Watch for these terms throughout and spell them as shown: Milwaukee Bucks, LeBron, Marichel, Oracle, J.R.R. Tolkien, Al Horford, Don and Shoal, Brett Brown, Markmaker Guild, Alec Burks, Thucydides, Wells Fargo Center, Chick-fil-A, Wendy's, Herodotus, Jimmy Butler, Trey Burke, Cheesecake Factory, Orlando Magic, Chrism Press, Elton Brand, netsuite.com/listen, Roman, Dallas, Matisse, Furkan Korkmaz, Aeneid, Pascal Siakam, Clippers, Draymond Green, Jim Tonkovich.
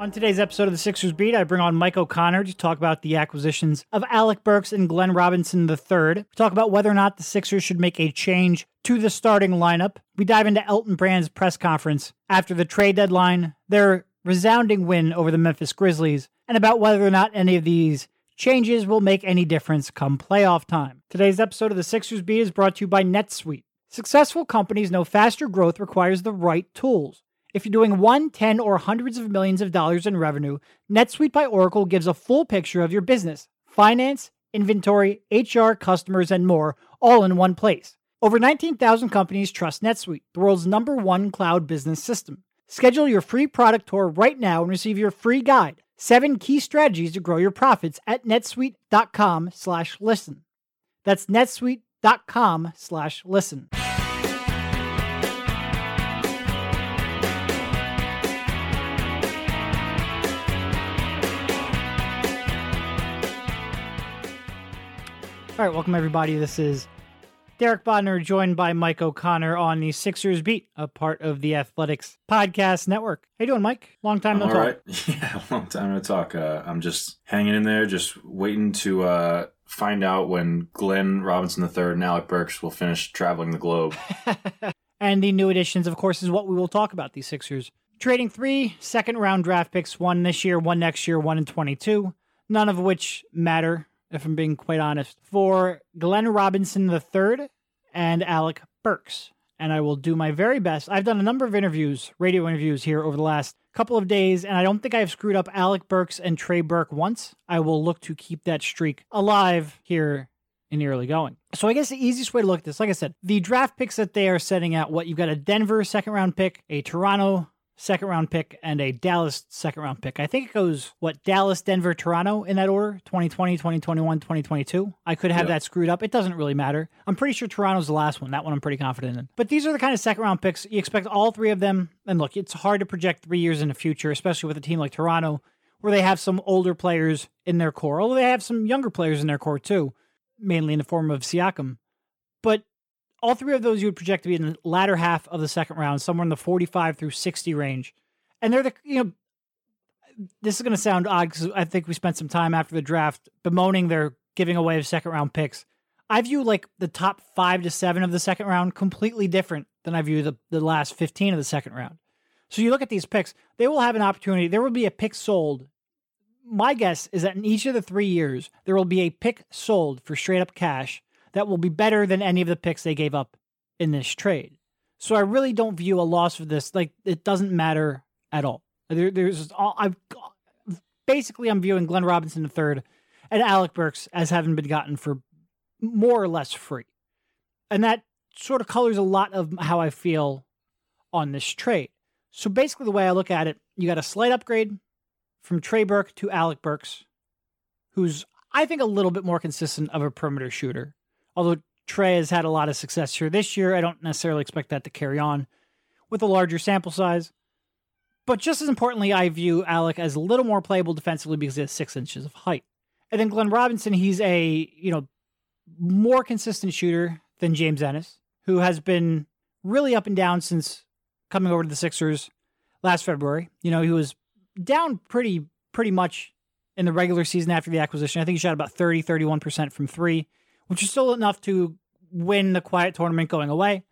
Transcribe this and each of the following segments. On today's episode of the Sixers Beat, I bring on Mike O'Connor to talk about the acquisitions of Alec Burks and Glenn Robinson III. We talk about whether or not the Sixers should make a change to the starting lineup. We dive into Elton Brand's press conference after the trade deadline, their resounding win over the Memphis Grizzlies, and about whether or not any of these changes will make any difference come playoff time. Today's episode of the Sixers Beat is brought to you by NetSuite. Successful companies know faster growth requires the right tools. If you're doing one, 10, or hundreds of millions of dollars in revenue, NetSuite by Oracle gives a full picture of your business, finance, inventory, HR, customers, and more, all in one place. Over 19,000 companies trust NetSuite, the world's #1 cloud business system. Schedule your free product tour right now and receive your free guide, 7 Key Strategies to Grow Your Profits at netsuite.com/listen. That's netsuite.com/listen. All right, welcome everybody. This is Derek Bodner, joined by Mike O'Connor on the Sixers Beat, a part of the Athletics Podcast Network. How you doing, Mike? Long time no talk. All right. Yeah, long time no talk. I'm just hanging in there, just waiting to find out when Glenn Robinson III and Alec Burks will finish traveling the globe. And the new additions, of course, is what we will talk about, the Sixers. Trading 3 second-round draft picks, one this year, one next year, one in 22, none of which matter, if I'm being quite honest, for Glenn Robinson III and Alec Burks. And I will do my very best. I've done a number of interviews, radio interviews here over the last couple of days, and I don't think I've screwed up Alec Burks and Trey Burke once. I will look to keep that streak alive here in the early going. So I guess the easiest way to look at this, like I said, the draft picks that they are setting out, what, you've got a Denver second-round pick, a Toronto second-round pick, and a Dallas second-round pick. I think it goes, what, Dallas, Denver, Toronto in that order, 2020, 2021, 2022. I could have that screwed up. It doesn't really matter. I'm pretty sure Toronto's the last one. That one I'm pretty confident in. But these are the kind of second-round picks. You expect all 3 of them. And look, it's hard to project 3 years in the future, especially with a team like Toronto, where they have some older players in their core, although they have some younger players in their core too, mainly in the form of Siakam. But all 3 of those you would project to be in the latter half of the second round, somewhere in the 45 through 60 range. And they're the, you know, this is going to sound odd because I think we spent some time after the draft bemoaning their giving away of second round picks. I view like the top 5 to 7 of the second round completely different than I view the last 15 of the second round. So you look at these picks, they will have an opportunity. There will be a pick sold. My guess is that in each of the 3 years, there will be a pick sold for straight up cash that will be better than any of the picks they gave up in this trade. So I really don't view a loss of this. Like, it doesn't matter at all. I'm viewing Glenn Robinson III and Alec Burks as having been gotten for more or less free. And that sort of colors a lot of how I feel on this trade. So basically the way I look at it, you got a slight upgrade from Trey Burke to Alec Burks, who's, I think, a little bit more consistent of a perimeter shooter. Although Trey has had a lot of success here this year, I don't necessarily expect that to carry on with a larger sample size. But just as importantly, I view Alec as a little more playable defensively because he has 6 inches of height. And then Glenn Robinson, he's a, you know, more consistent shooter than James Ennis, who has been really up and down since coming over to the Sixers last February. You know, he was down pretty much in the regular season after the acquisition. I think he shot about 31% from three, which is still enough to win the quiet tournament going away.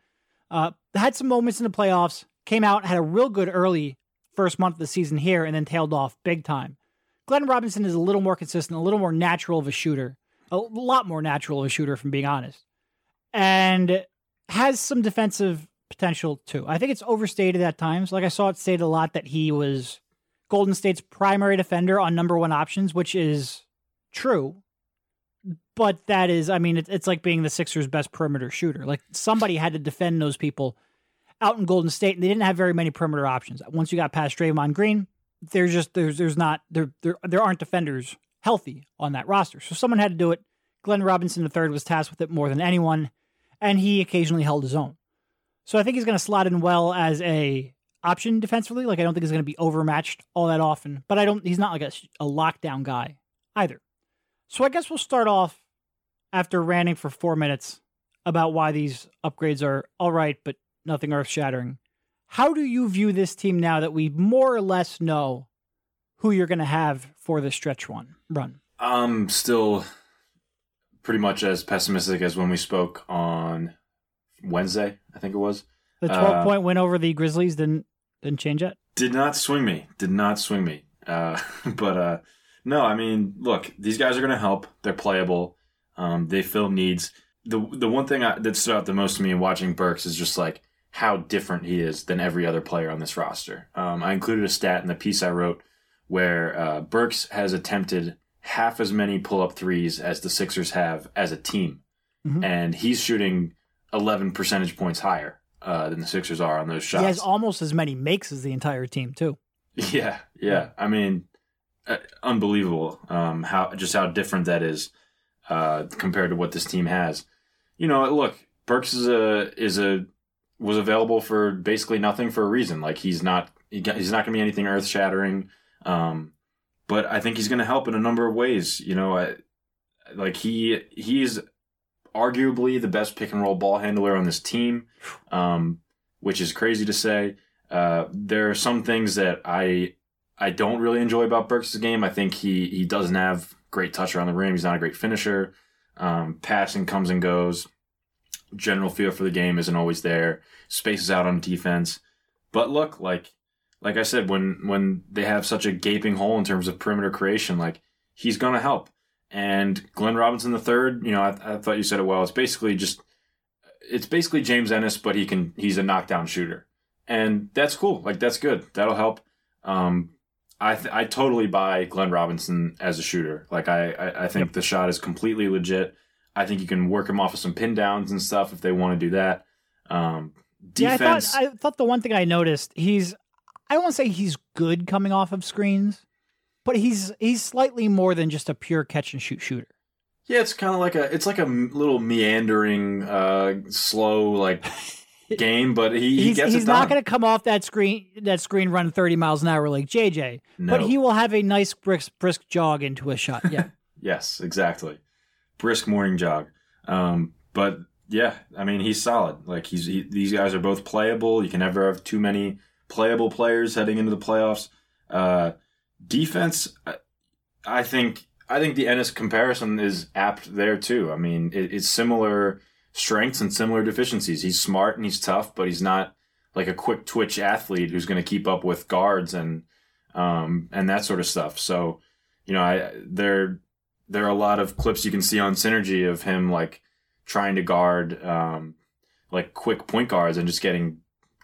Had some moments in the playoffs, came out, had a real good early first month of the season here, and then tailed off big time. Glenn Robinson is a little more consistent, a little more natural of a shooter, a lot more natural of a shooter, if I'm being honest, and has some defensive potential too. I think it's overstated at times. Like I saw it stated a lot that he was Golden State's primary defender on #1 options, which is true. But that is, I mean, it's like being the Sixers' best perimeter shooter. Like, somebody had to defend those people out in Golden State, and they didn't have very many perimeter options. Once you got past Draymond Green, there aren't defenders healthy on that roster. So someone had to do it. Glenn Robinson III was tasked with it more than anyone, and he occasionally held his own. So I think he's going to slot in well as a option defensively. Like, I don't think he's going to be overmatched all that often, but he's not like a lockdown guy either. So I guess we'll start off after ranting for 4 minutes about why these upgrades are all right, but nothing earth-shattering. How do you view this team now that we more or less know who you're going to have for the stretch one run. I'm still pretty much as pessimistic as when we spoke on Wednesday, I think it was. The 12-point win over the Grizzlies didn't change it? Did not swing me. But no, I mean, look, these guys are going to help. They're playable. They fill needs. The one thing that stood out the most to me in watching Burks is just like how different he is than every other player on this roster. I included a stat in the piece I wrote where Burks has attempted half as many pull-up threes as the Sixers have as a team. Mm-hmm. And he's shooting 11 percentage points higher than the Sixers are on those shots. He has almost as many makes as the entire team, too. Yeah. I mean, unbelievable how different that is compared to what this team has. You know, look, Burks was available for basically nothing for a reason. Like he's not going to be anything earth shattering. But I think he's going to help in a number of ways. You know, he's arguably the best pick and roll ball handler on this team, which is crazy to say. There are some things that I don't really enjoy about Burks' game. I think he doesn't have great touch around the rim. He's not a great finisher. Passing comes and goes. General feel for the game isn't always there. Spaces out on defense. But look, like I said, when they have such a gaping hole in terms of perimeter creation, like he's going to help. And Glenn Robinson III, you know, I thought you said it well. It's basically James Ennis, but he's a knockdown shooter, and that's cool. Like that's good. That'll help. I totally buy Glenn Robinson as a shooter. Like I think the shot is completely legit. I think you can work him off of some pin downs and stuff if they want to do that. Defense. Yeah, I thought the one thing I noticed, I won't say he's good coming off of screens, but he's slightly more than just a pure catch and shoot shooter. Yeah, it's kind of like a little meandering, slow game, but he gets it done. He's not going to come off that screen run 30 miles an hour like JJ, no. But he will have a nice brisk jog into a shot. Yeah. Yes, exactly. Brisk morning jog. But yeah, I mean, he's solid. Like these guys are both playable. You can never have too many playable players heading into the playoffs. Defense, I think the Ennis comparison is apt there too. I mean, it's similar strengths and similar deficiencies. He's smart and he's tough, but he's not like a quick twitch athlete who's going to keep up with guards and that sort of stuff. So, you know, there are a lot of clips you can see on Synergy of him like trying to guard like quick point guards and just getting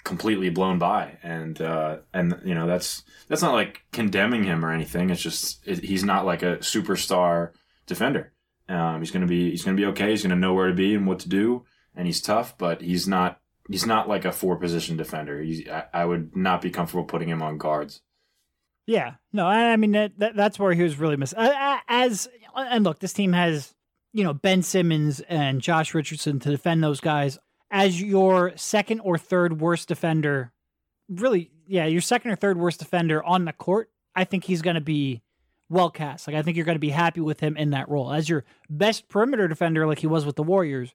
completely blown by, and you know that's not like condemning him or anything. It's just he's not like a superstar defender. He's gonna be okay. He's gonna know where to be and what to do, and he's tough, but he's not like a 4-position defender. I would not be comfortable putting him on guards. Yeah, no, I mean that's where he was really missing. And look, this team has, you know, Ben Simmons and Josh Richardson to defend those guys. As your second or third worst defender, really, yeah, your second or third worst defender on the court, I think he's going to be well cast. Like, I think you're going to be happy with him in that role. As your best perimeter defender, like he was with the Warriors,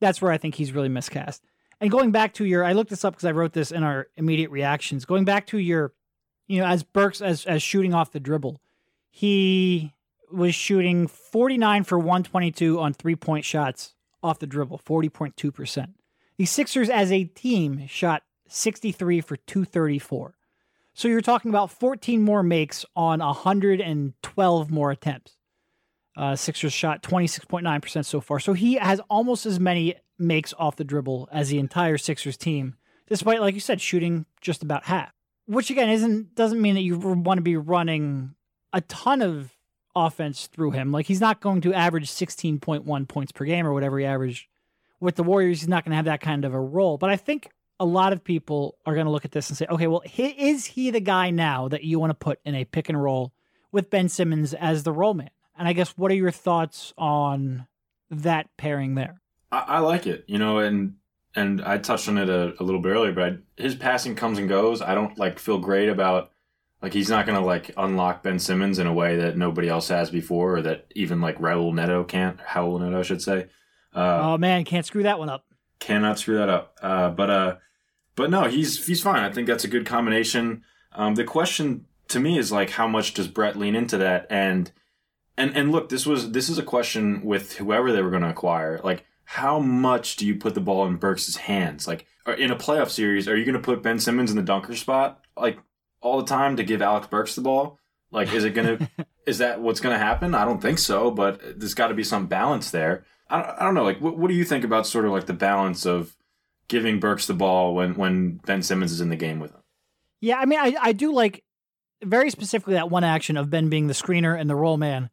that's where I think he's really miscast. And going back to I looked this up because I wrote this in our immediate reactions. Going back to you know, as Burks, as shooting off the dribble, he was shooting 49 for 122 on 3-point shots off the dribble, 40.2%. The Sixers as a team shot 63 for 234. So you're talking about 14 more makes on 112 more attempts. Sixers shot 26.9% so far. So he has almost as many makes off the dribble as the entire Sixers team, despite, like you said, shooting just about half. Which, again, doesn't mean that you want to be running a ton of offense through him. Like, he's not going to average 16.1 points per game or whatever he averaged with the Warriors. He's not going to have that kind of a role. But I think a lot of people are going to look at this and say, okay, well, is he the guy now that you want to put in a pick and roll with Ben Simmons as the roll man? And I guess, what are your thoughts on that pairing there? I like it, you know, and I touched on it a little bit earlier, but his passing comes and goes. I don't feel great about, he's not going to unlock Ben Simmons in a way that nobody else has before, or that even Raul Neto, I should say. Oh man, can't screw that one up. Cannot screw that up. But no, he's fine. I think that's a good combination. The question to me is like, how much does Brett lean into that? And look, this is a question with whoever they were going to acquire. Like, how much do you put the ball in Burks' hands? Like, in a playoff series, are you going to put Ben Simmons in the dunker spot like all the time to give Alec Burks the ball? Like, is it going to is that what's going to happen? I don't think so, but there's got to be some balance there. I don't know. Like, what do you think about sort of like the balance of giving Burks the ball when Ben Simmons is in the game with him? Yeah, I mean, I do like very specifically that one action of Ben being the screener and the roll man.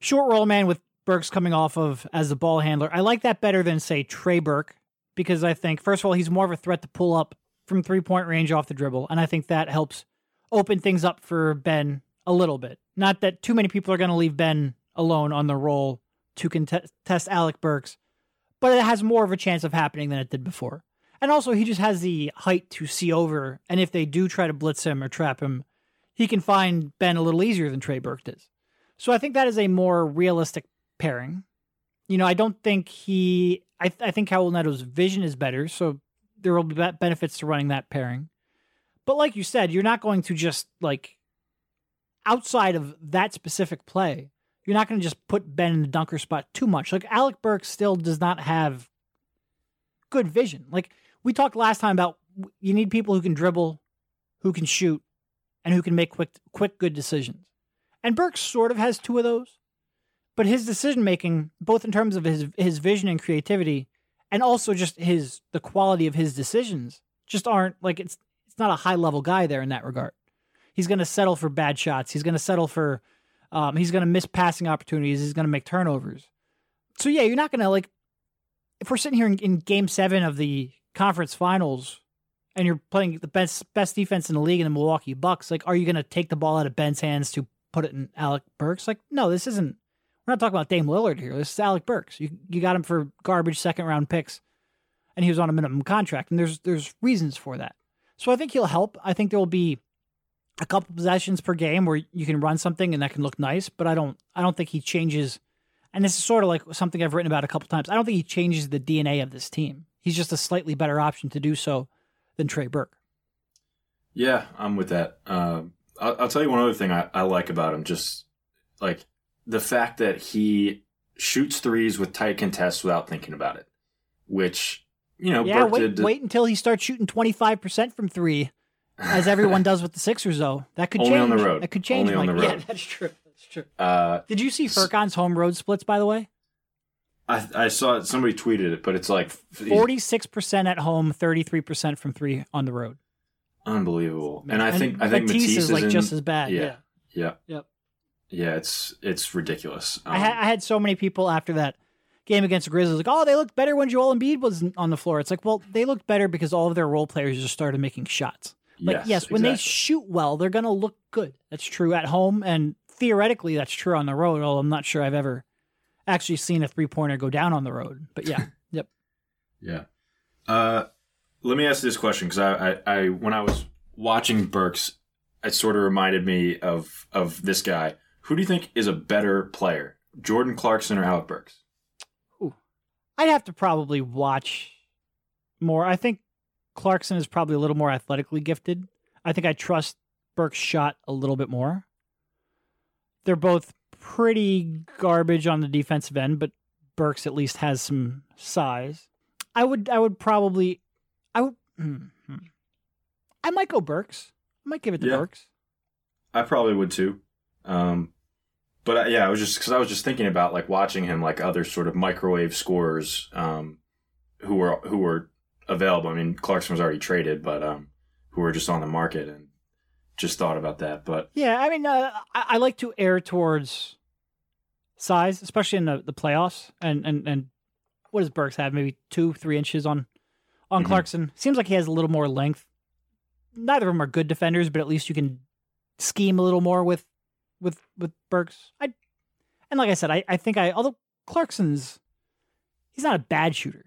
Short roll man with Burks coming off of as the ball handler. I like that better than, say, Trey Burke, because I think, first of all, he's more of a threat to pull up from three-point range off the dribble, and I think that helps open things up for Ben a little bit. Not that too many people are going to leave Ben alone on the roll to contest Alec Burks, but it has more of a chance of happening than it did before. And also, he just has the height to see over, and if they do try to blitz him or trap him, he can find Ben a little easier than Trey Burke does. So I think that is a more realistic pairing. You know, I don't think he... I think Raul Neto's vision is better, so there will be benefits to running that pairing. But like you said, you're not going to just, like, outside of that specific play, you're not going to just put Ben in the dunker spot too much. Like, Alec Burks still does not have good vision. Like, we talked last time about you need people who can dribble, who can shoot, and who can make quick good decisions. And Burks sort of has two of those. But his decision-making, both in terms of his vision and creativity, and also just the quality of his decisions, just aren't, like, it's not a high-level guy there in that regard. He's going to settle for bad shots. He's going to settle for, he's going to miss passing opportunities. He's going to make turnovers. So, yeah, you're not going to, like, if we're sitting here in Game 7 of the Conference Finals, and you're playing the best defense in the league in the Milwaukee Bucks, like, are you going to take the ball out of Ben's hands to put it in Alec Burks? Like, no, this isn't. We're not talking about Dame Lillard here. This is Alec Burks. You got him for garbage second-round picks, and he was on a minimum contract, and there's reasons for that. So I think he'll help. I think there will be a couple possessions per game where you can run something, and that can look nice, but I don't think he changes. And this is sort of like something I've written about a couple times. I don't think he changes the DNA of this team. He's just a slightly better option to do so than Trey Burke. Yeah, I'm with that. I'll tell you one other thing I like about him, just like the fact that he shoots threes with tight contests without thinking about it, which, you know, yeah, Burke did. Wait until he starts shooting 25% from three, as everyone does with the Sixers, though. That could only change. Only on the road. That could change. Only on the road. Yeah, that's true. Did you see Furkan's home road splits, by the way? I saw it. Somebody tweeted it, but it's like 46% at home, 33% from three on the road. Unbelievable. And I think Matisse is like just as bad. Yeah. It's ridiculous. I had so many people after that game against the Grizzlies like, oh, they looked better when Joel Embiid was on the floor. It's like, well, they looked better because all of their role players just started making shots. Like, yes, when exactly. They shoot well, they're going to look good. That's true at home, and theoretically that's true on the road, although I'm not sure I've ever actually seen a three-pointer go down on the road. But yeah, yep. Yeah. Let me ask this question, because I when I was watching Burks, it sort of reminded me of this guy. Who do you think is a better player, Jordan Clarkson or Alec Burks? Ooh, I'd have to probably watch more. I think Clarkson is probably a little more athletically gifted. I think I trust Burks' shot a little bit more. They're both pretty garbage on the defensive end, but Burks at least has some size. I might go Burks. I might give it to Burks. I probably would too. I was just thinking about like watching him like other sort of microwave scorers who were available. I mean, Clarkson was already traded, but who were just on the market, and just thought about that. But yeah, I mean, I like to err towards size, especially in the playoffs. And what does Burks have? Maybe 2-3 inches on Clarkson. Seems like he has a little more length. Neither of them are good defenders, but at least you can scheme a little more with Burks. I think although Clarkson's, he's not a bad shooter.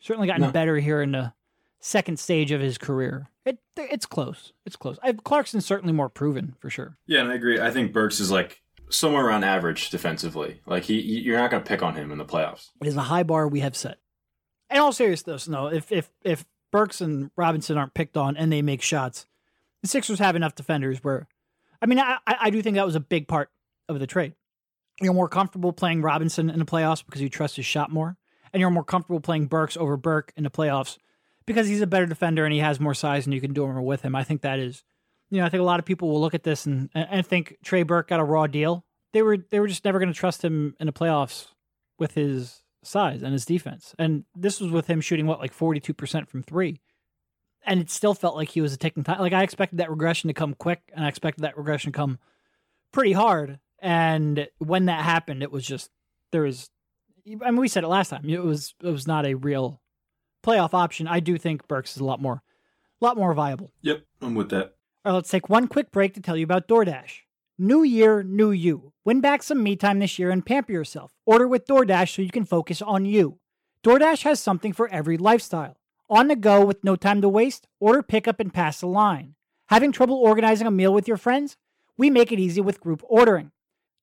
Certainly gotten better here in the second stage of his career. It's close. Clarkson's certainly more proven for sure. Yeah, and I agree. I think Burks is like somewhere around average defensively. Like you're not going to pick on him in the playoffs. It is a high bar we have set. In all seriousness, though, if Burks and Robinson aren't picked on and they make shots, the Sixers have enough defenders where I mean, I do think that was a big part of the trade. You're more comfortable playing Robinson in the playoffs because you trust his shot more. And you're more comfortable playing Burks over Burke in the playoffs because he's a better defender and he has more size and you can do more with him. I think that is, you know, I think a lot of people will look at this and think Trey Burke got a raw deal. They were just never going to trust him in the playoffs with his size and his defense. And this was with him shooting, what, like 42% from three. And it still felt like he was taking time. Like, I expected that regression to come quick, and I expected that regression to come pretty hard. And when that happened, it was just, there was, I mean, we said it last time. It was not a real playoff option. I do think Burks is a lot more viable. Yep, I'm with that. All right, let's take one quick break to tell you about DoorDash. New year, new you. Win back some me time this year and pamper yourself. Order with DoorDash so you can focus on you. DoorDash has something for every lifestyle. On the go with no time to waste, order, pick up, and pass the line. Having trouble organizing a meal with your friends? We make it easy with group ordering.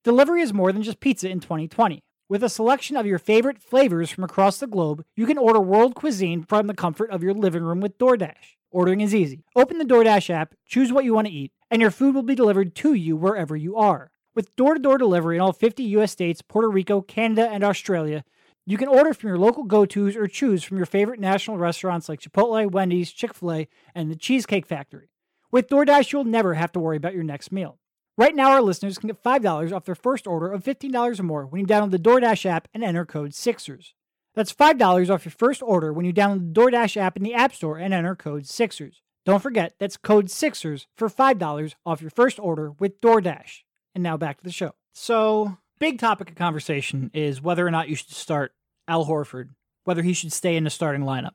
Delivery is more than just pizza in 2020. With a selection of your favorite flavors from across the globe, you can order world cuisine from the comfort of your living room with DoorDash. Ordering is easy. Open the DoorDash app, choose what you want to eat, and your food will be delivered to you wherever you are. With door-to-door delivery in all 50 U.S. states, Puerto Rico, Canada, and Australia, you can order from your local go-tos or choose from your favorite national restaurants like Chipotle, Wendy's, Chick-fil-A, and the Cheesecake Factory. With DoorDash, you'll never have to worry about your next meal. Right now, our listeners can get $5 off their first order of $15 or more when you download the DoorDash app and enter code SIXERS. That's $5 off your first order when you download the DoorDash app in the App Store and enter code SIXERS. Don't forget, that's code SIXERS for $5 off your first order with DoorDash. And now back to the show. So, big topic of conversation is whether or not you should start Al Horford, whether he should stay in the starting lineup.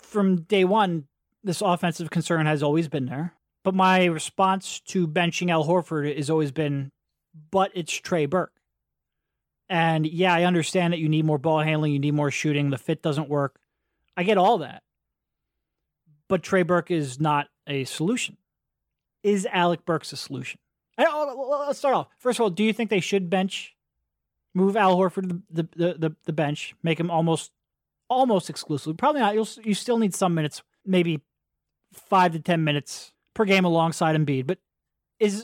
From day one, this offensive concern has always been there, but my response to benching Al Horford has always been, but it's Trey Burke. And yeah, I understand that you need more ball handling, you need more shooting, the fit doesn't work. I get all that. But Trey Burke is not a solution. Is Alec Burks a solution? Let's start off. First of all, do you think they should move Al Horford to the bench, make him almost exclusively? Probably not. You still need some minutes, maybe 5 to 10 minutes per game alongside Embiid. But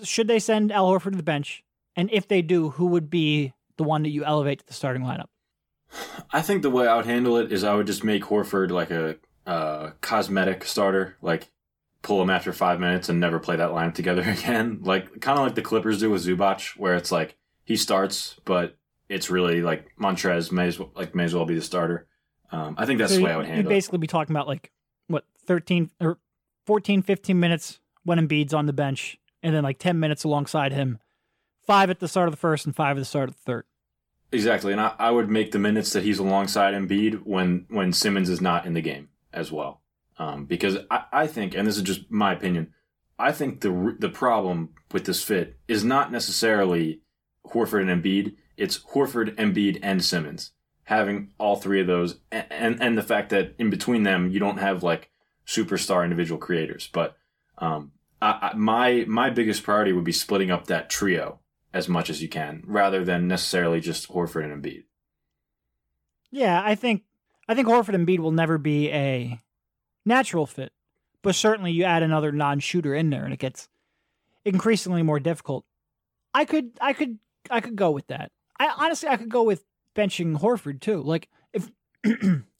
should they send Al Horford to the bench? And if they do, who would be the one that you elevate to the starting lineup? I think the way I would handle it is I would just make Horford like a cosmetic starter, like pull him after 5 minutes and never play that lineup together again. Like, kind of like the Clippers do with Zubac, where it's like he starts, but it's really like Montrez may as well be the starter. I think that's the way I would handle it. You'd basically be talking about 13 or 14, 15 minutes when Embiid's on the bench, and then 10 minutes alongside him, 5 at the start of the first and 5 at the start of the third. Exactly. And I would make the minutes that he's alongside Embiid when Simmons is not in the game as well. Because I think, and this is just my opinion, I think the problem with this fit is not necessarily Horford and Embiid. It's Horford, Embiid, and Simmons. Having all three of those, and the fact that in between them you don't have superstar individual creators. But my biggest priority would be splitting up that trio as much as you can, rather than necessarily just Horford and Embiid. Yeah, I think Horford and Embiid will never be a natural fit, but certainly you add another non-shooter in there and it gets increasingly more difficult. I could go with that. I could go with benching Horford too. If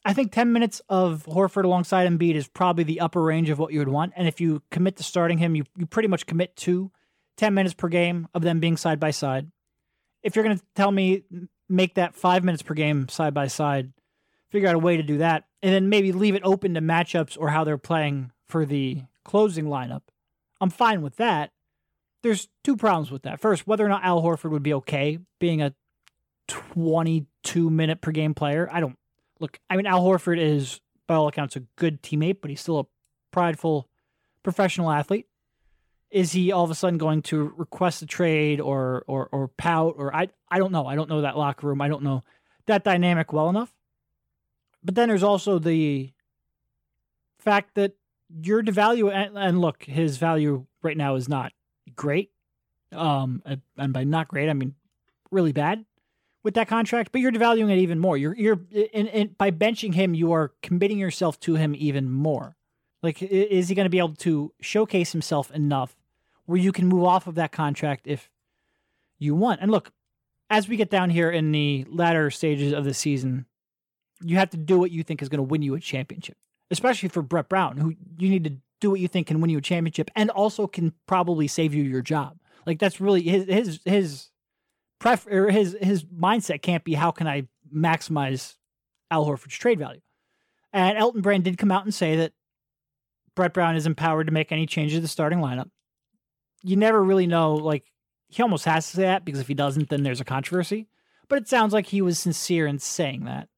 I think 10 minutes of Horford alongside Embiid is probably the upper range of what you would want, and if you commit to starting him, you pretty much commit to 10 minutes per game of them being side by side. If you're going to tell me make that 5 minutes per game side by side, figure out a way to do that, and then maybe leave it open to matchups or how they're playing for the closing lineup, I'm fine with that. There's two problems with that. First, whether or not Al Horford would be okay being a 22-minute per game player. Al Horford is, by all accounts, a good teammate, but he's still a prideful professional athlete. Is he all of a sudden going to request a trade or pout? Or I don't know. I don't know that locker room. I don't know that dynamic well enough. But then there's also the fact that your devalue, and look, his value right now is not great. And by not great, I mean really bad with that contract. But you're devaluing it even more. You're by benching him, you are committing yourself to him even more. Is he going to be able to showcase himself enough where you can move off of that contract if you want. And look, as we get down here in the latter stages of the season, you have to do what you think is going to win you a championship, especially for Brett Brown, who you need to do what you think can win you a championship and also can probably save you your job. Like, that's really his mindset can't be, how can I maximize Al Horford's trade value? And Elton Brand did come out and say that Brett Brown is empowered to make any changes to the starting lineup. You never really know, like, he almost has to say that, because if he doesn't, then there's a controversy. But it sounds like he was sincere in saying that.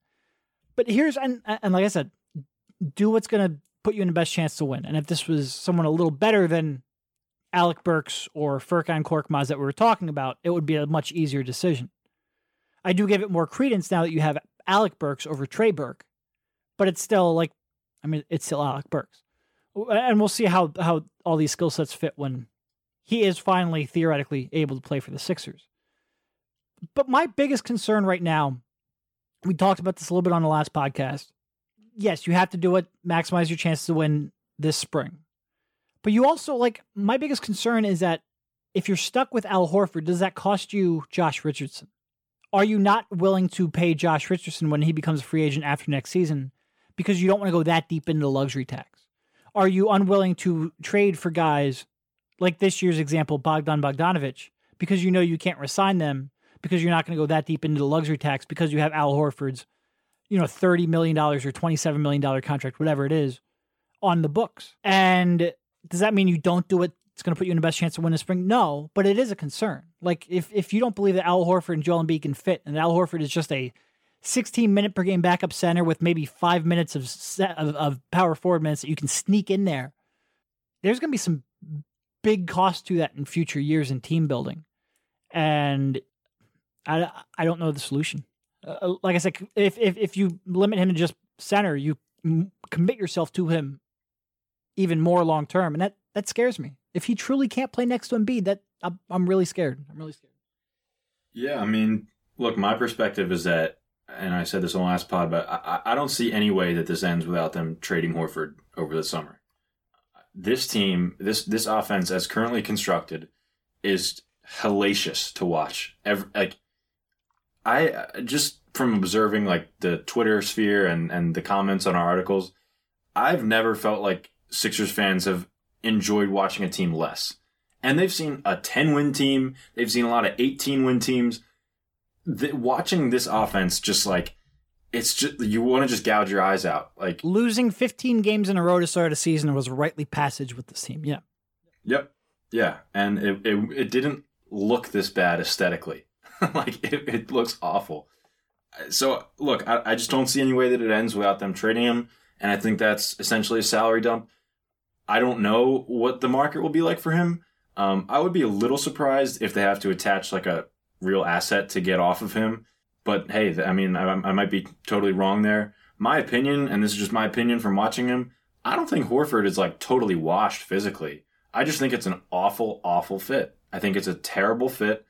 But here's, and like I said, do what's going to put you in the best chance to win. And if this was someone a little better than Alec Burks or Furkan Korkmaz that we were talking about, it would be a much easier decision. I do give it more credence now that you have Alec Burks over Trey Burke, but it's still like, I mean, it's still Alec Burks. And we'll see how all these skill sets fit when he is finally theoretically able to play for the Sixers. But my biggest concern right now, we talked about this a little bit on the last podcast. Yes, you have to do it, maximize your chances to win this spring. But you also, like, my biggest concern is that if you're stuck with Al Horford, does that cost you Josh Richardson? Are you not willing to pay Josh Richardson when he becomes a free agent after next season because you don't want to go that deep into the luxury tax? Are you unwilling to trade for guys like this year's example, Bogdan Bogdanović, because you know you can't resign them because you're not going to go that deep into the luxury tax because you have Al Horford's, you know, $30 million or $27 million contract, whatever it is, on the books? And does that mean you don't do it? It's going to put you in the best chance to win this spring? No, but it is a concern. Like, if you don't believe that Al Horford and Joel Embiid can fit, and Al Horford is just a 16-minute per game backup center with maybe 5 minutes of power forward minutes that you can sneak in there, there's going to be some big cost to that in future years in team building. And I don't know the solution. Like I said, if you limit him to just center, you commit yourself to him even more long term, and that scares me. If he truly can't play next to Embiid, that I'm really scared. Yeah, I mean, look, my perspective is that, and I said this on the last pod, but I don't see any way that this ends without them trading Horford over the summer. This team, this offense as currently constructed, is hellacious to watch. I just, from observing like the Twitter sphere and the comments on our articles, I've never felt like Sixers fans have enjoyed watching a team less. And they've seen a 10-win team. They've seen a lot of 18-win teams. Watching this offense, just like, it's just, you want to just gouge your eyes out. Like, losing 15 games in a row to start a season was rightly passage with this team. Yeah. Yep. Yeah. And it didn't look this bad aesthetically. Like, it looks awful. So look, I just don't see any way that it ends without them trading him. And I think that's essentially a salary dump. I don't know what the market will be like for him. I would be a little surprised if they have to attach like a real asset to get off of him. But hey, I mean, I might be totally wrong there. My opinion, and this is just my opinion from watching him, I don't think Horford is like totally washed physically. I just think it's an awful, awful fit. I think it's a terrible fit.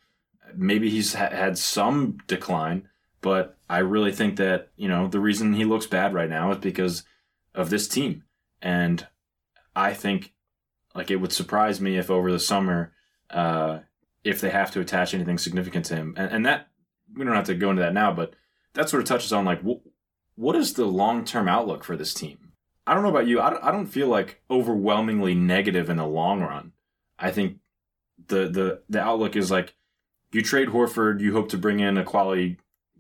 Maybe he's had some decline, but I really think that, you know, the reason he looks bad right now is because of this team. And I think, like, it would surprise me if over the summer, if they have to attach anything significant to him. And that, we don't have to go into that now, but that sort of touches on, like, what is the long-term outlook for this team? I don't know about you. I don't feel, like, overwhelmingly negative in the long run. I think the outlook is, like, you trade Horford, you hope to bring in a quality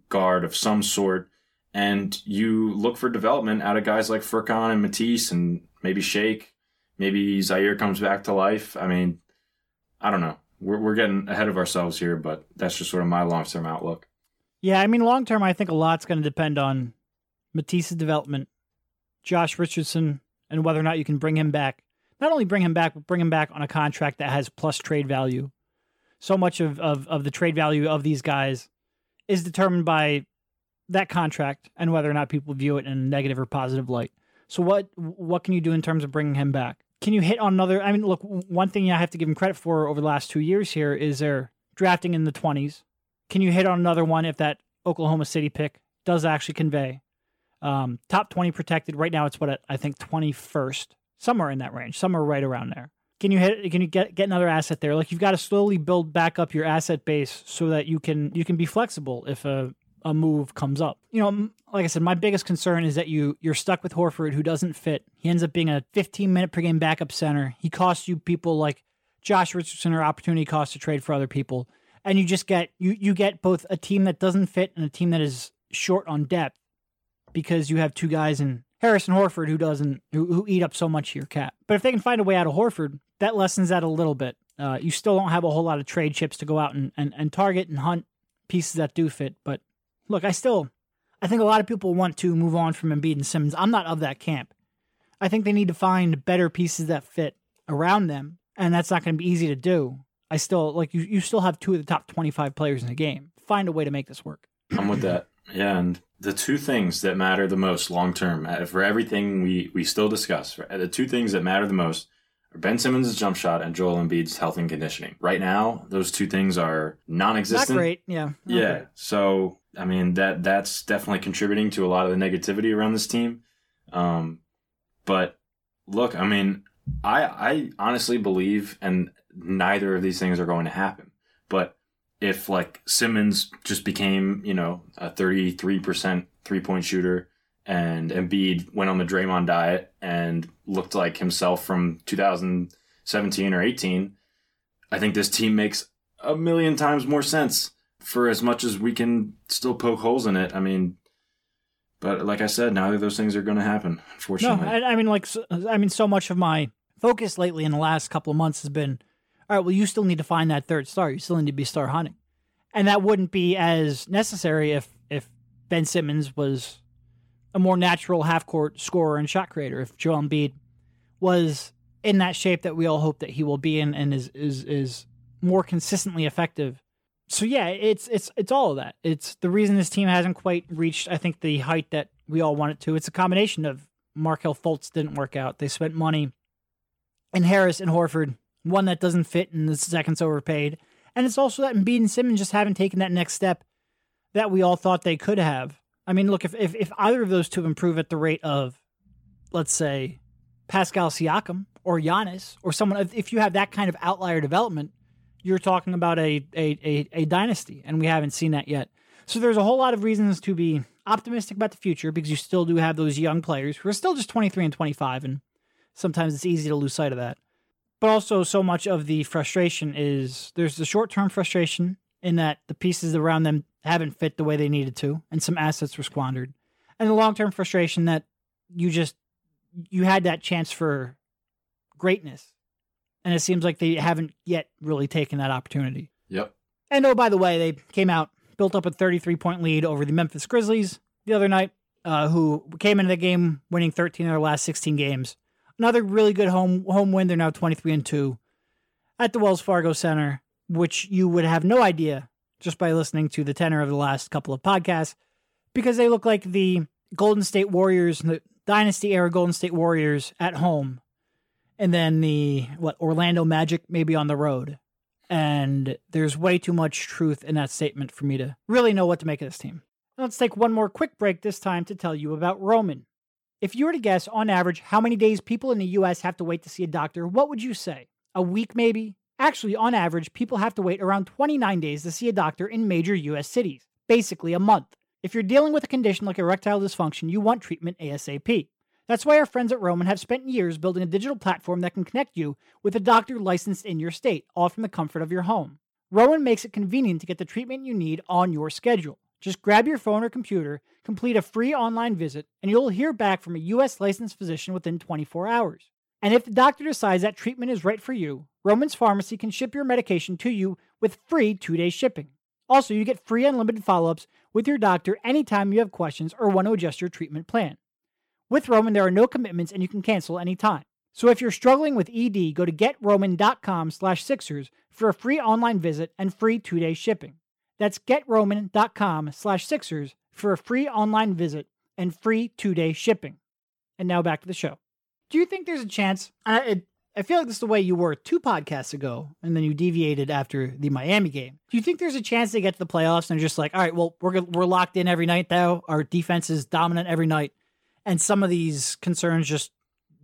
guard of some sort, and you look for development out of guys like Furkan and Matisse and maybe Shake. Maybe Zaire comes back to life. I mean, I don't know. We're getting ahead of ourselves here, but that's just sort of my long-term outlook. Yeah, I mean, long-term, I think a lot's going to depend on Matisse's development, Josh Richardson, and whether or not you can bring him back. Not only bring him back, but bring him back on a contract that has plus trade value. So much of the trade value of these guys is determined by that contract and whether or not people view it in a negative or positive light. So what can you do in terms of bringing him back? Can you hit on another? I mean, look, one thing I have to give him credit for over the last 2 years here is they're drafting in the 20s. Can you hit on another one if that Oklahoma City pick does actually convey? Top 20 protected. Right now it's I think 21st, somewhere in that range, somewhere right around there. Can you get another asset there? Like, you've got to slowly build back up your asset base so that you can be flexible if a move comes up. You know, like I said, my biggest concern is that you're stuck with Horford, who doesn't fit. He ends up being a 15-minute per game backup center. He costs you people like Josh Richardson or opportunity cost to trade for other people, and you just get you get both a team that doesn't fit and a team that is short on depth because you have two guys in Harris and Horford who eat up so much of your cap. But if they can find a way out of Horford, that lessens that a little bit. You still don't have a whole lot of trade chips to go out and target and hunt pieces that do fit. But look, I think a lot of people want to move on from Embiid and Simmons. I'm not of that camp. I think they need to find better pieces that fit around them, and that's not going to be easy to do. I still, like, you still have two of the top 25 players in the game. Find a way to make this work. I'm with that. Yeah, and the two things that matter the most long-term, for everything we still discuss, the two things that matter the most are Ben Simmons' jump shot and Joel Embiid's health and conditioning. Right now, those two things are non-existent. Not great, yeah. Yeah, great. So, I mean, that's definitely contributing to a lot of the negativity around this team. But, look, I mean, I honestly believe, and neither of these things are going to happen, but if, like, Simmons just became, you know, a 33% three-point shooter and Embiid went on the Draymond diet and looked like himself from 2017 or 18, I think this team makes a million times more sense for as much as we can still poke holes in it. I mean, but like I said, neither of those things are going to happen, unfortunately. No, I mean, so much of my focus lately in the last couple of months has been, all right, well, you still need to find that third star. You still need to be star hunting. And that wouldn't be as necessary if Ben Simmons was a more natural half-court scorer and shot creator, if Joel Embiid was in that shape that we all hope that he will be in and is more consistently effective. So, yeah, it's all of that. It's the reason this team hasn't quite reached, I think, the height that we all want it to. It's a combination of Markelle Fultz didn't work out. They spent money in Harris and Horford, one that doesn't fit and the second's overpaid. And it's also that Embiid and Simmons just haven't taken that next step that we all thought they could have. I mean, look, if either of those two improve at the rate of, let's say, Pascal Siakam or Giannis or someone, if you have that kind of outlier development, you're talking about a dynasty, and we haven't seen that yet. So there's a whole lot of reasons to be optimistic about the future because you still do have those young players who are still just 23 and 25, and sometimes it's easy to lose sight of that. But also, so much of the frustration is there's the short-term frustration in that the pieces around them haven't fit the way they needed to, and some assets were squandered. And the long-term frustration that you had that chance for greatness, and it seems like they haven't yet really taken that opportunity. Yep. And oh, by the way, they came out, built up a 33-point lead over the Memphis Grizzlies the other night, who came into the game winning 13 of their last 16 games. Another really good home win. They're now 23-2 at the Wells Fargo Center, which you would have no idea just by listening to the tenor of the last couple of podcasts, because they look like the Golden State Warriors, the dynasty-era Golden State Warriors at home, and then Orlando Magic maybe on the road. And there's way too much truth in that statement for me to really know what to make of this team. Now let's take one more quick break this time to tell you about Roman. If you were to guess, on average, how many days people in the U.S. have to wait to see a doctor, what would you say? A week, maybe? Actually, on average, people have to wait around 29 days to see a doctor in major U.S. cities. Basically, a month. If you're dealing with a condition like erectile dysfunction, you want treatment ASAP. That's why our friends at Roman have spent years building a digital platform that can connect you with a doctor licensed in your state, all from the comfort of your home. Roman makes it convenient to get the treatment you need on your schedule. Just grab your phone or computer, complete a free online visit, and you'll hear back from a U.S. licensed physician within 24 hours. And if the doctor decides that treatment is right for you, Roman's Pharmacy can ship your medication to you with free 2-day shipping. Also, you get free unlimited follow-ups with your doctor anytime you have questions or want to adjust your treatment plan. With Roman, there are no commitments and you can cancel anytime. So if you're struggling with ED, go to GetRoman.com/Sixers for a free online visit and free 2-day shipping. That's GetRoman.com/Sixers for a free online visit and free 2-day shipping. And now back to the show. Do you think there's a chance? I feel like this is the way you were 2 podcasts ago, and then you deviated after the Miami game. Do you think there's a chance they get to the playoffs and they're just like, all right, well, we're locked in every night now. Our defense is dominant every night. And some of these concerns just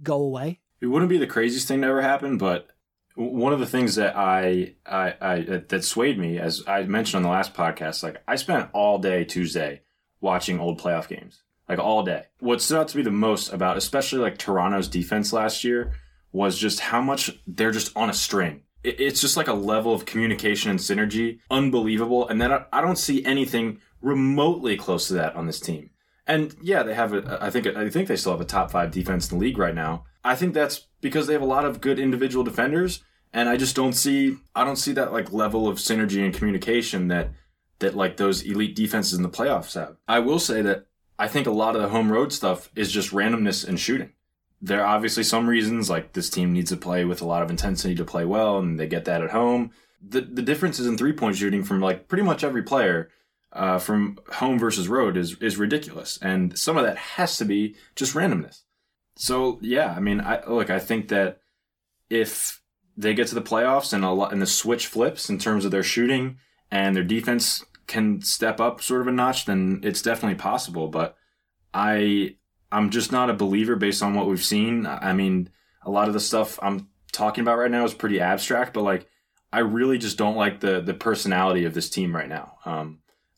go away? It wouldn't be the craziest thing to ever happen, but One of the things that that swayed me, as I mentioned on the last podcast, like I spent all day Tuesday watching old playoff games, like all day. What stood out to me the most about, especially like Toronto's defense last year, was just how much they're just on a string. It's just like a level of communication and synergy, unbelievable. And then I don't see anything remotely close to that on this team. And yeah, they have I think they still have a top five defense in the league right now. I think that's because they have a lot of good individual defenders. And I just don't see that like level of synergy and communication that like those elite defenses in the playoffs have. I will say that I think a lot of the home road stuff is just randomness and shooting. There are obviously some reasons, like this team needs to play with a lot of intensity to play well, and they get that at home. The differences in three-point shooting from like pretty much every player from home versus road is ridiculous. And some of that has to be just randomness. So, yeah, I mean, I think that if they get to the playoffs and the switch flips in terms of their shooting and their defense can step up sort of a notch, then it's definitely possible. But I'm just not a believer based on what we've seen. I mean, a lot of the stuff I'm talking about right now is pretty abstract, but like I really just don't like the personality of this team right now.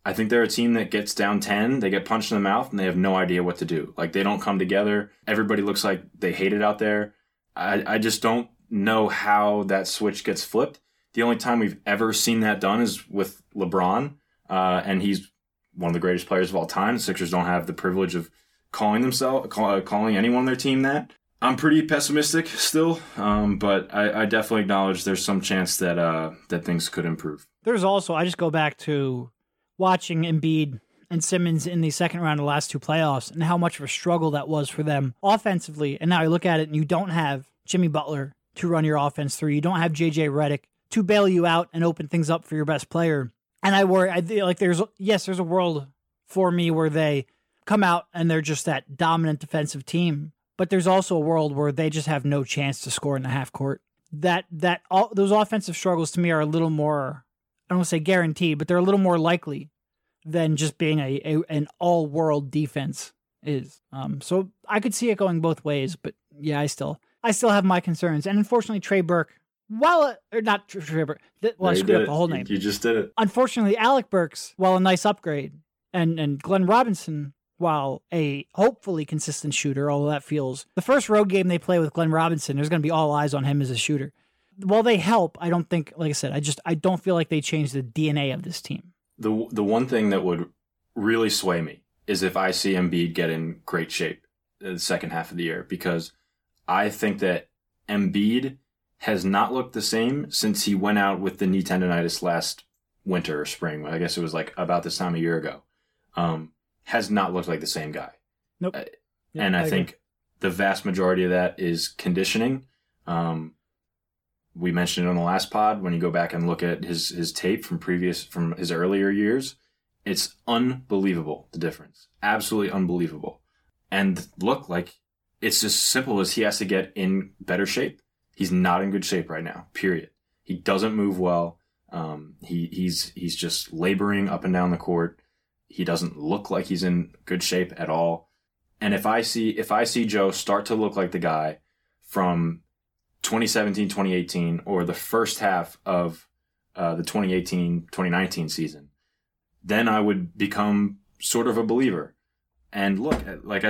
I think they're a team that gets down 10, they get punched in the mouth, and they have no idea what to do. Like they don't come together. Everybody looks like they hate it out there. I just don't know how that switch gets flipped. The only time we've ever seen that done is with LeBron, and he's one of the greatest players of all time. The Sixers don't have the privilege of calling anyone on their team that. I'm pretty pessimistic still, but I definitely acknowledge there's some chance that things could improve. There's also, I just go back to watching Embiid and Simmons in the second round of the last two playoffs and how much of a struggle that was for them offensively. And now you look at it and you don't have Jimmy Butler to run your offense through. You don't have JJ Redick to bail you out and open things up for your best player. And I worry, there's a world for me where they come out and they're just that dominant defensive team. But there's also a world where they just have no chance to score in the half court. That all those offensive struggles to me are a little more, I don't want to say guaranteed, but they're a little more likely than just being an all-world defense is. So I could see it going both ways, but yeah, I still have my concerns. And unfortunately, Trey Burke, I screwed up the whole name. You just did it. Unfortunately, Alec Burks, while a nice upgrade, and Glenn Robinson, while a hopefully consistent shooter, although that feels... The first road game they play with Glenn Robinson, there's going to be all eyes on him as a shooter. While they help, I don't think, like I said, I don't feel like they changed the DNA of this team. The one thing that would really sway me is if I see Embiid get in great shape in the second half of the year, because I think that Embiid has not looked the same since he went out with the knee tendonitis last winter or spring. I guess it was like about this time a year ago. Has not looked like the same guy. Nope. And I think the vast majority of that is conditioning. We mentioned it on the last pod. When you go back and look at his tape from his earlier years, it's unbelievable, the difference. Absolutely unbelievable. And look, like it's as simple as he has to get in better shape. He's not in good shape right now, period. He doesn't move well. He's just laboring up and down the court. He doesn't look like he's in good shape at all. And if I see Joe start to look like the guy from 2017, 2018, or the first half of the 2018, 2019 season, then I would become sort of a believer. And look, like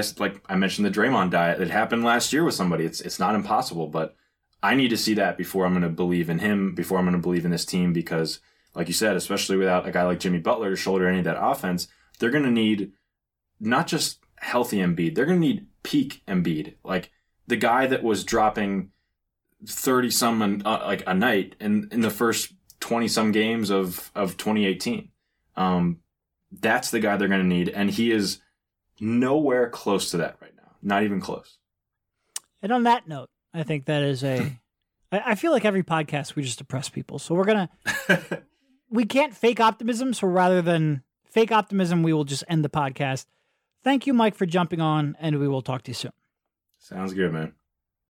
I mentioned, the Draymond diet that happened last year with somebody, it's not impossible, but I need to see that before I'm going to believe in him, before I'm going to believe in this team, because like you said, especially without a guy like Jimmy Butler to shoulder any of that offense, they're going to need not just healthy Embiid, they're going to need peak Embiid. Like the guy that was dropping 30-some like a night in the first 20-some games of 2018. That's the guy they're going to need, and he is nowhere close to that right now. Not even close. And on that note, I think that is a... I feel like every podcast we just depress people, so we're going to... We can't fake optimism, so rather than fake optimism, we will just end the podcast. Thank you, Mike, for jumping on, and we will talk to you soon. Sounds good, man.